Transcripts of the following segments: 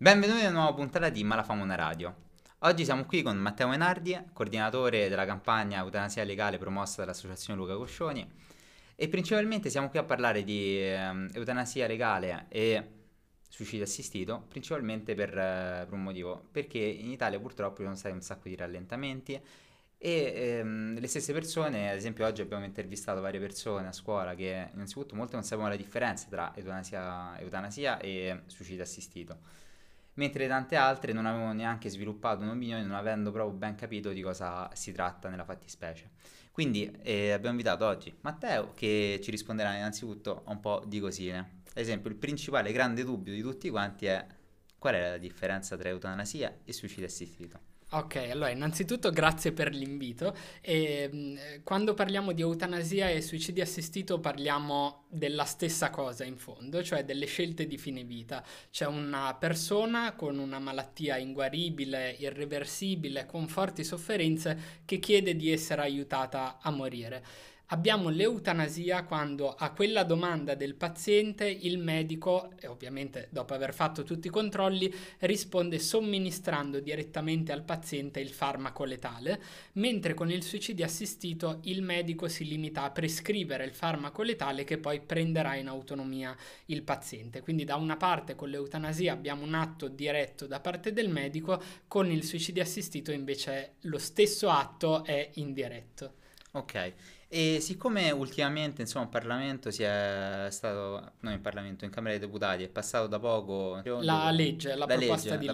Benvenuti a una nuova puntata di Ma la famo 'na radio. Oggi siamo qui con Matteo Mainardi, coordinatore della campagna Eutanasia Legale promossa dall'Associazione Luca Coscioni, e principalmente siamo qui a parlare di eutanasia legale e suicidio assistito, principalmente per un motivo, perché in Italia purtroppo ci sono stati un sacco di rallentamenti e le stesse persone, ad esempio oggi abbiamo intervistato varie persone a scuola che innanzitutto molte non sapevano la differenza tra eutanasia e suicidio assistito, mentre tante altre non avevano neanche sviluppato un'opinione, non avendo proprio ben capito di cosa si tratta nella fattispecie. Quindi abbiamo invitato oggi Matteo, che ci risponderà innanzitutto a un po' di cosine. Ad esempio, il principale grande dubbio di tutti quanti è: qual è la differenza tra eutanasia e suicidio assistito? Ok, allora innanzitutto grazie per l'invito. Quando parliamo di eutanasia e suicidio assistito parliamo della stessa cosa in fondo, cioè delle scelte di fine vita. C'è una persona con una malattia inguaribile, irreversibile, con forti sofferenze, che chiede di essere aiutata a morire. Abbiamo l'eutanasia quando a quella domanda del paziente il medico, e ovviamente dopo aver fatto tutti i controlli, risponde somministrando direttamente al paziente il farmaco letale, mentre con il suicidio assistito il medico si limita a prescrivere il farmaco letale che poi prenderà in autonomia il paziente. Quindi da una parte con l'eutanasia abbiamo un atto diretto da parte del medico, con il suicidio assistito invece lo stesso atto è indiretto. Ok. E siccome ultimamente, insomma, in Parlamento si è stato, non in Parlamento, in Camera dei Deputati è passato da poco la proposta di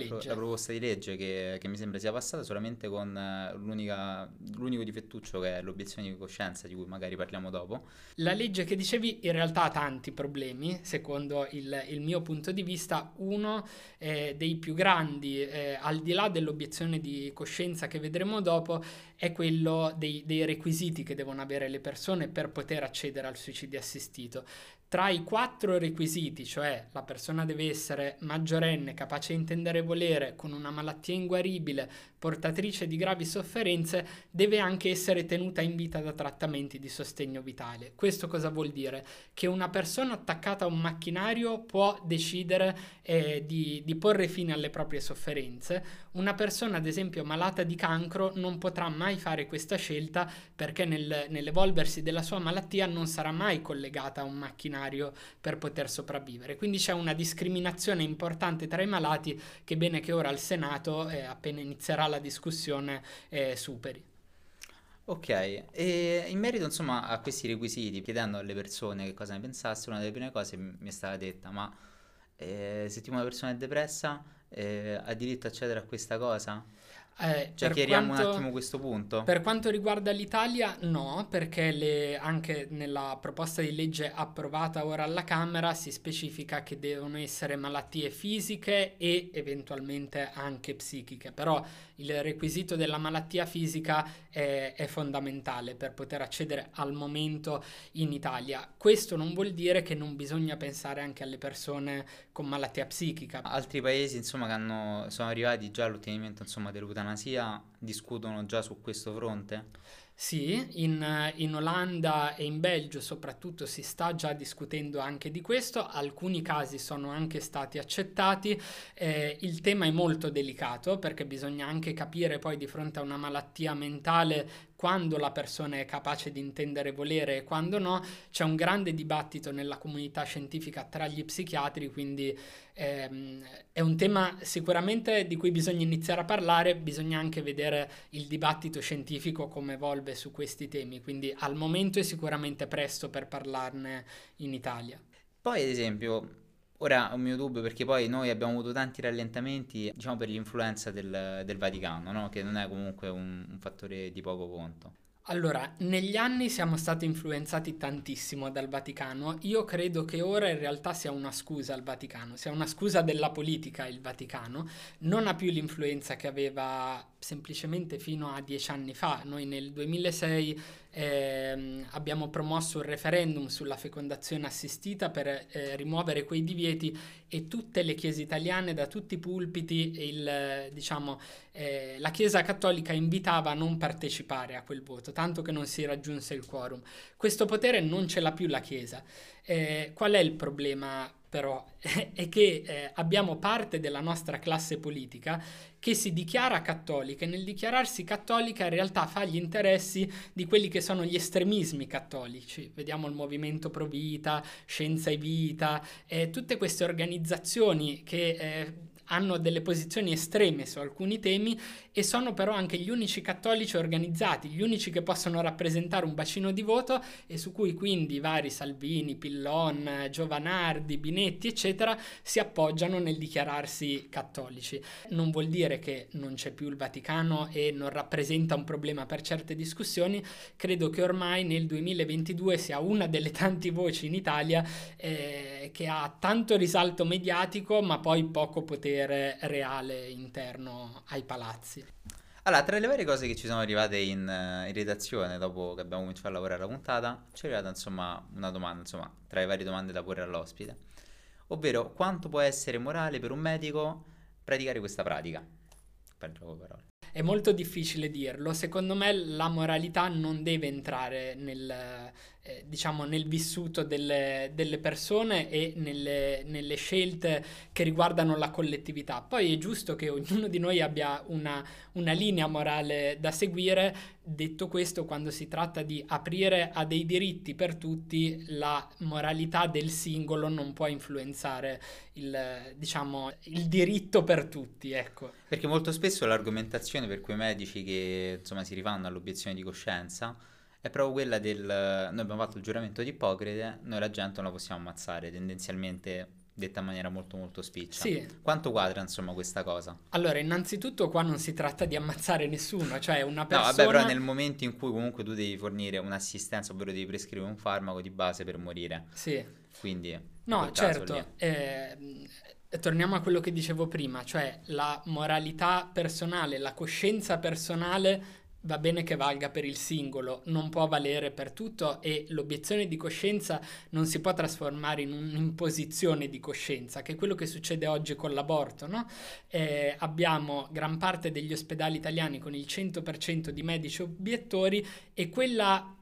legge che mi sembra sia passata solamente con l'unico difettuccio che è l'obiezione di coscienza, di cui magari parliamo dopo. La legge che dicevi in realtà ha tanti problemi, secondo il mio punto di vista. Uno dei più grandi, al di là dell'obiezione di coscienza che vedremo dopo, è quello dei requisiti che devono avere le persone per poter accedere al suicidio assistito. Tra i 4 requisiti, cioè la persona deve essere maggiorenne, capace di intendere e volere, con una malattia inguaribile, portatrice di gravi sofferenze, deve anche essere tenuta in vita da trattamenti di sostegno vitale. Questo cosa vuol dire? Che una persona attaccata a un macchinario può decidere di porre fine alle proprie sofferenze. Una persona, ad esempio, malata di cancro non potrà mai fare questa scelta, perché nell'evolversi della sua malattia non sarà mai collegata a un macchinario per poter sopravvivere. Quindi c'è una discriminazione importante tra i malati che bene che ora al Senato, appena inizierà la discussione, superi. Ok, e in merito, insomma, a questi requisiti, chiedendo alle persone che cosa ne pensassero, una delle prime cose mi è stata detta: ma se tipo una persona è depressa ha diritto a accedere a questa cosa? Cioè, chiariamo un attimo questo punto. Per quanto riguarda l'Italia, no, perché anche nella proposta di legge approvata ora alla Camera si specifica che devono essere malattie fisiche e eventualmente anche psichiche, però il requisito della malattia fisica è fondamentale per poter accedere al momento in Italia. Questo non vuol dire che non bisogna pensare anche alle persone con malattia psichica. Altri paesi, insomma, che sono arrivati già all'ottenimento, insomma, dell'eutanasia discutono già su questo fronte? Sì, in Olanda e in Belgio soprattutto si sta già discutendo anche di questo, alcuni casi sono anche stati accettati. Il tema è molto delicato, perché bisogna anche capire poi, di fronte a una malattia mentale, quando la persona è capace di intendere e volere e quando no. C'è un grande dibattito nella comunità scientifica tra gli psichiatri, quindi è un tema sicuramente di cui bisogna iniziare a parlare. Bisogna anche vedere il dibattito scientifico come evolve su questi temi, quindi al momento è sicuramente presto per parlarne in Italia. Poi, ad esempio, ora ho un mio dubbio, perché poi noi abbiamo avuto tanti rallentamenti, diciamo, per l'influenza del Vaticano, no? Che non è comunque un fattore di poco conto. Allora, negli anni siamo stati influenzati tantissimo dal Vaticano. Io credo che ora in realtà sia una scusa al Vaticano, sia una scusa della politica. Il Vaticano non ha più l'influenza che aveva semplicemente fino a 10 anni fa. Noi nel 2006 abbiamo promosso un referendum sulla fecondazione assistita per rimuovere quei divieti, e tutte le chiese italiane, da tutti i pulpiti, la Chiesa Cattolica invitava a non partecipare a quel voto, tanto che non si raggiunse il quorum. Questo potere non ce l'ha più la Chiesa. Qual è il problema però è che abbiamo parte della nostra classe politica che si dichiara cattolica e nel dichiararsi cattolica in realtà fa gli interessi di quelli che sono gli estremismi cattolici. Vediamo il Movimento Pro Vita, Scienza e Vita, tutte queste organizzazioni che hanno delle posizioni estreme su alcuni temi e sono però anche gli unici cattolici organizzati, gli unici che possono rappresentare un bacino di voto e su cui quindi i vari Salvini, Pillon, Giovanardi, Binetti eccetera si appoggiano nel dichiararsi cattolici. Non vuol dire che non c'è più il Vaticano e non rappresenta un problema per certe discussioni. Credo che ormai nel 2022 sia una delle tante voci in Italia che ha tanto risalto mediatico ma poi poco potere reale interno ai palazzi. Allora, tra le varie cose che ci sono arrivate in redazione dopo che abbiamo cominciato a lavorare la puntata, ci è arrivata insomma una domanda, insomma tra le varie domande da porre all'ospite, ovvero quanto può essere morale per un medico praticare questa pratica? Perdo parole. È molto difficile dirlo, secondo me la moralità non deve entrare nel vissuto delle persone e nelle scelte che riguardano la collettività. Poi è giusto che ognuno di noi abbia una linea morale da seguire. Detto questo, quando si tratta di aprire a dei diritti per tutti, la moralità del singolo non può influenzare il diritto per tutti, ecco. Perché molto spesso l'argomentazione per quei medici che insomma si rifanno all'obiezione di coscienza è proprio quella noi abbiamo fatto il giuramento di Ippocrate, noi la gente non la possiamo ammazzare, tendenzialmente detta in maniera molto molto spiccia. Sì. Quanto quadra insomma questa cosa? Allora, innanzitutto qua non si tratta di ammazzare nessuno, cioè una persona... No, vabbè, però nel momento in cui comunque tu devi fornire un'assistenza, ovvero devi prescrivere un farmaco di base per morire. Sì. Quindi... No, certo. Torniamo a quello che dicevo prima, cioè la moralità personale, la coscienza personale... Va bene che valga per il singolo, non può valere per tutto e l'obiezione di coscienza non si può trasformare in un'imposizione di coscienza, che è quello che succede oggi con l'aborto, no? Abbiamo gran parte degli ospedali italiani con il 100% di medici obiettori e quella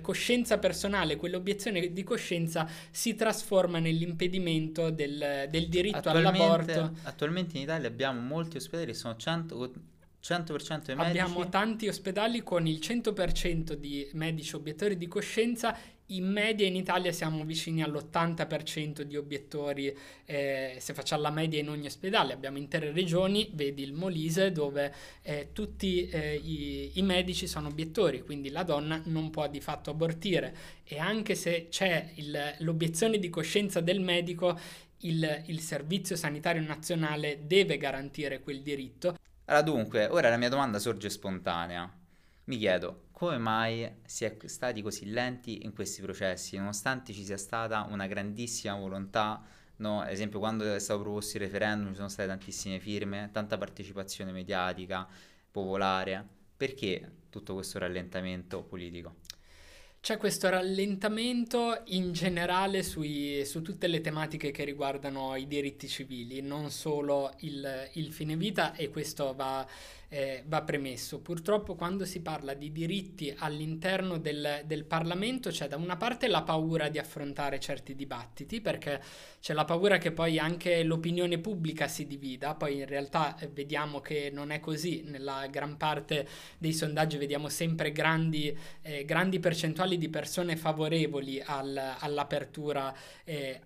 coscienza personale, quell'obiezione di coscienza si trasforma nell'impedimento del diritto all'aborto. Attualmente in Italia abbiamo molti ospedali che sono 100% dei medici. Abbiamo tanti ospedali con il 100% di medici obiettori di coscienza. In media in Italia siamo vicini all'80% di obiettori, se facciamo la media in ogni ospedale. Abbiamo intere regioni, vedi il Molise, dove tutti i medici sono obiettori, quindi la donna non può di fatto abortire. E anche se c'è l'obiezione di coscienza del medico, il Servizio Sanitario Nazionale deve garantire quel diritto. Allora dunque, ora la mia domanda sorge spontanea. Mi chiedo, come mai si è stati così lenti in questi processi, nonostante ci sia stata una grandissima volontà, no? Ad esempio quando è stato proposto il referendum ci sono state tantissime firme, tanta partecipazione mediatica, popolare. Perché tutto questo rallentamento politico? C'è questo rallentamento in generale su tutte le tematiche che riguardano i diritti civili, non solo il fine vita, e questo va premesso. Purtroppo quando si parla di diritti all'interno del Parlamento c'è da una parte la paura di affrontare certi dibattiti, perché c'è la paura che poi anche l'opinione pubblica si divida. Poi in realtà vediamo che non è così, nella gran parte dei sondaggi vediamo sempre grandi percentuali di persone favorevoli all'apertura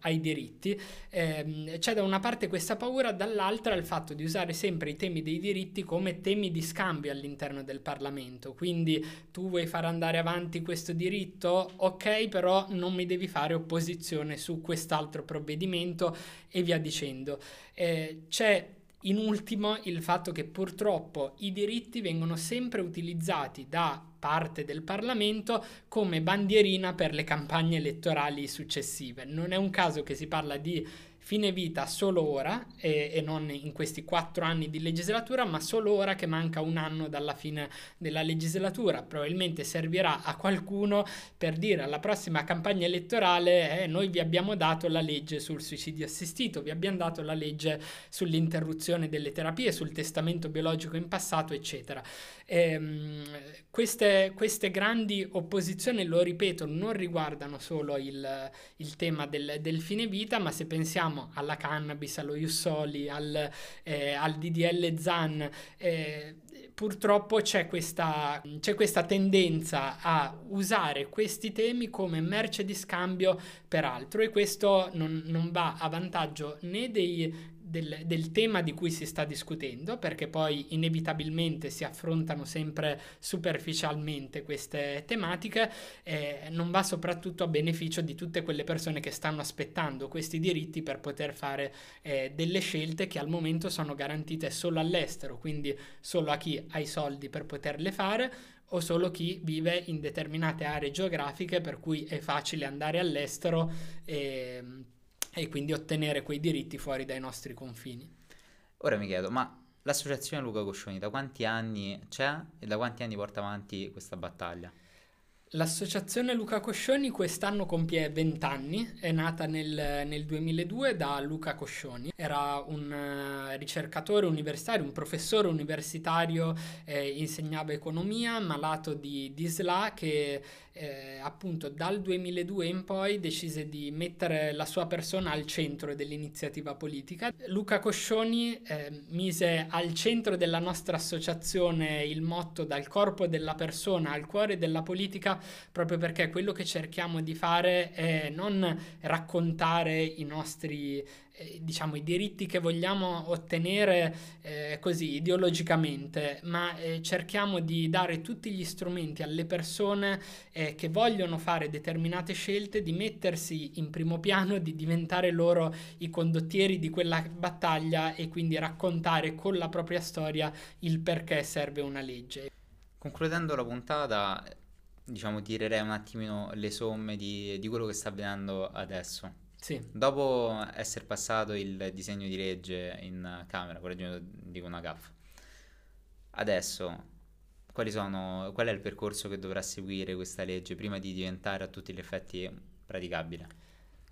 ai diritti. C'è da una parte questa paura, dall'altra il fatto di usare sempre i temi dei diritti come temi di scambio all'interno del Parlamento. Quindi tu vuoi far andare avanti questo diritto? Ok, però non mi devi fare opposizione su quest'altro provvedimento e via dicendo. C'è in ultimo il fatto che purtroppo i diritti vengono sempre utilizzati da parte del Parlamento come bandierina per le campagne elettorali successive. Non è un caso che si parla di fine vita solo ora e non in questi 4 anni di legislatura, ma solo ora che manca un anno dalla fine della legislatura. Probabilmente servirà a qualcuno per dire alla prossima campagna elettorale noi vi abbiamo dato la legge sul suicidio assistito, vi abbiamo dato la legge sull'interruzione delle terapie, sul testamento biologico in passato, eccetera. Queste grandi opposizioni, lo ripeto, non riguardano solo il tema del fine vita, ma se pensiamo pensiamo alla cannabis, allo Ius Soli, al DDL Zan, purtroppo c'è questa tendenza a usare questi temi come merce di scambio per altro, e questo non va a vantaggio né del tema di cui si sta discutendo, perché poi inevitabilmente si affrontano sempre superficialmente queste tematiche, non va soprattutto a beneficio di tutte quelle persone che stanno aspettando questi diritti per poter fare delle scelte che al momento sono garantite solo all'estero, quindi solo a chi ha i soldi per poterle fare, o solo chi vive in determinate aree geografiche per cui è facile andare all'estero e quindi ottenere quei diritti fuori dai nostri confini. Ora mi chiedo, ma l'associazione Luca Coscioni da quanti anni c'è e da quanti anni porta avanti questa battaglia? L'associazione Luca Coscioni quest'anno compie 20 anni, è nata nel 2002 da Luca Coscioni, era un ricercatore universitario, un professore universitario, insegnava economia, malato di SLA, che appunto dal 2002 in poi decise di mettere la sua persona al centro dell'iniziativa politica. Luca Coscioni mise al centro della nostra associazione il motto "dal corpo della persona al cuore della politica", proprio perché quello che cerchiamo di fare è non raccontare i nostri, diciamo, i diritti che vogliamo ottenere così ideologicamente, ma cerchiamo di dare tutti gli strumenti alle persone che vogliono fare determinate scelte, di mettersi in primo piano, di diventare loro i condottieri di quella battaglia e quindi raccontare con la propria storia il perché serve una legge. Concludendo la puntata, diciamo, tirerei un attimino le somme di quello che sta avvenendo adesso. Sì. Dopo essere passato il disegno di legge in Camera, dico una gaffa, adesso qual è il percorso che dovrà seguire questa legge prima di diventare a tutti gli effetti praticabile?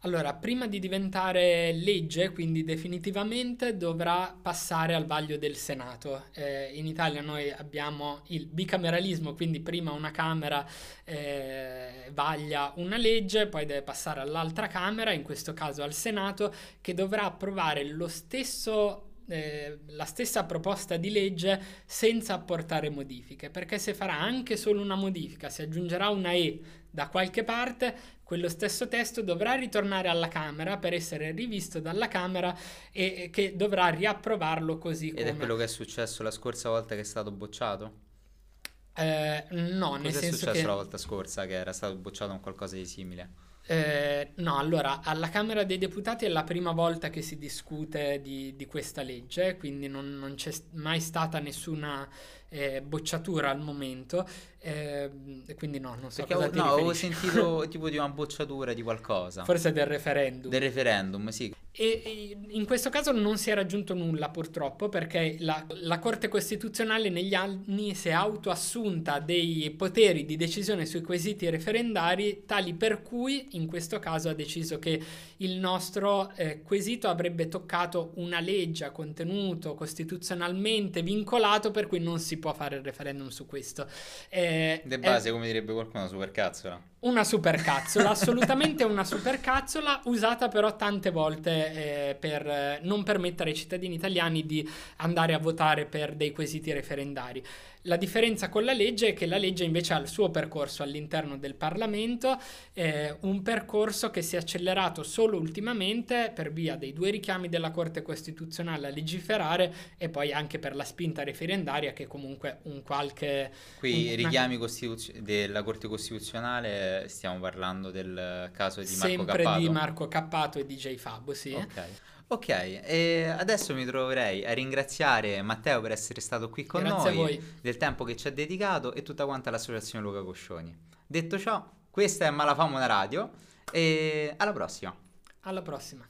Allora, prima di diventare legge, quindi definitivamente, dovrà passare al vaglio del Senato. In Italia noi abbiamo il bicameralismo, quindi prima una Camera vaglia una legge, poi deve passare all'altra Camera, in questo caso al Senato, che dovrà approvare la stessa proposta di legge senza apportare modifiche, perché se farà anche solo una modifica, si aggiungerà una E da qualche parte, quello stesso testo dovrà ritornare alla Camera per essere rivisto dalla Camera e che dovrà riapprovarlo così come. Ed è quello che è successo la scorsa volta che è stato bocciato? No, nel senso che... Cosa è successo la volta scorsa che era stato bocciato un qualcosa di simile? No, allora, alla Camera dei Deputati è la prima volta che si discute di questa legge, quindi non c'è mai stata nessuna bocciatura al momento, quindi no, non so. Perché cosa avevo sentito tipo di una bocciatura di qualcosa. Forse del referendum. Del referendum, sì. E in questo caso non si è raggiunto nulla, purtroppo, perché la Corte Costituzionale negli anni si è autoassunta dei poteri di decisione sui quesiti referendari, tali per cui in questo caso ha deciso che il nostro quesito avrebbe toccato una legge a contenuto costituzionalmente vincolato, per cui non si può fare il referendum su questo. De base, come direbbe qualcuno, supercazzola. Una supercazzola, assolutamente una supercazzola, usata però tante volte per non permettere ai cittadini italiani di andare a votare per dei quesiti referendari. La differenza con la legge è che la legge invece ha il suo percorso all'interno del Parlamento, un percorso che si è accelerato solo ultimamente per via dei due richiami della Corte Costituzionale a legiferare e poi anche per la spinta referendaria, che comunque richiami della Corte Costituzionale. Stiamo parlando del caso di Marco Cappato. Sempre di Marco Cappato e DJ Fabo, sì. Ok, e adesso mi troverei a ringraziare Matteo per essere stato qui con noi. Grazie a voi. Del tempo che ci ha dedicato e tutta quanta l'associazione Luca Coscioni. Detto ciò, questa è Ma la famo 'na radio e alla prossima. Alla prossima.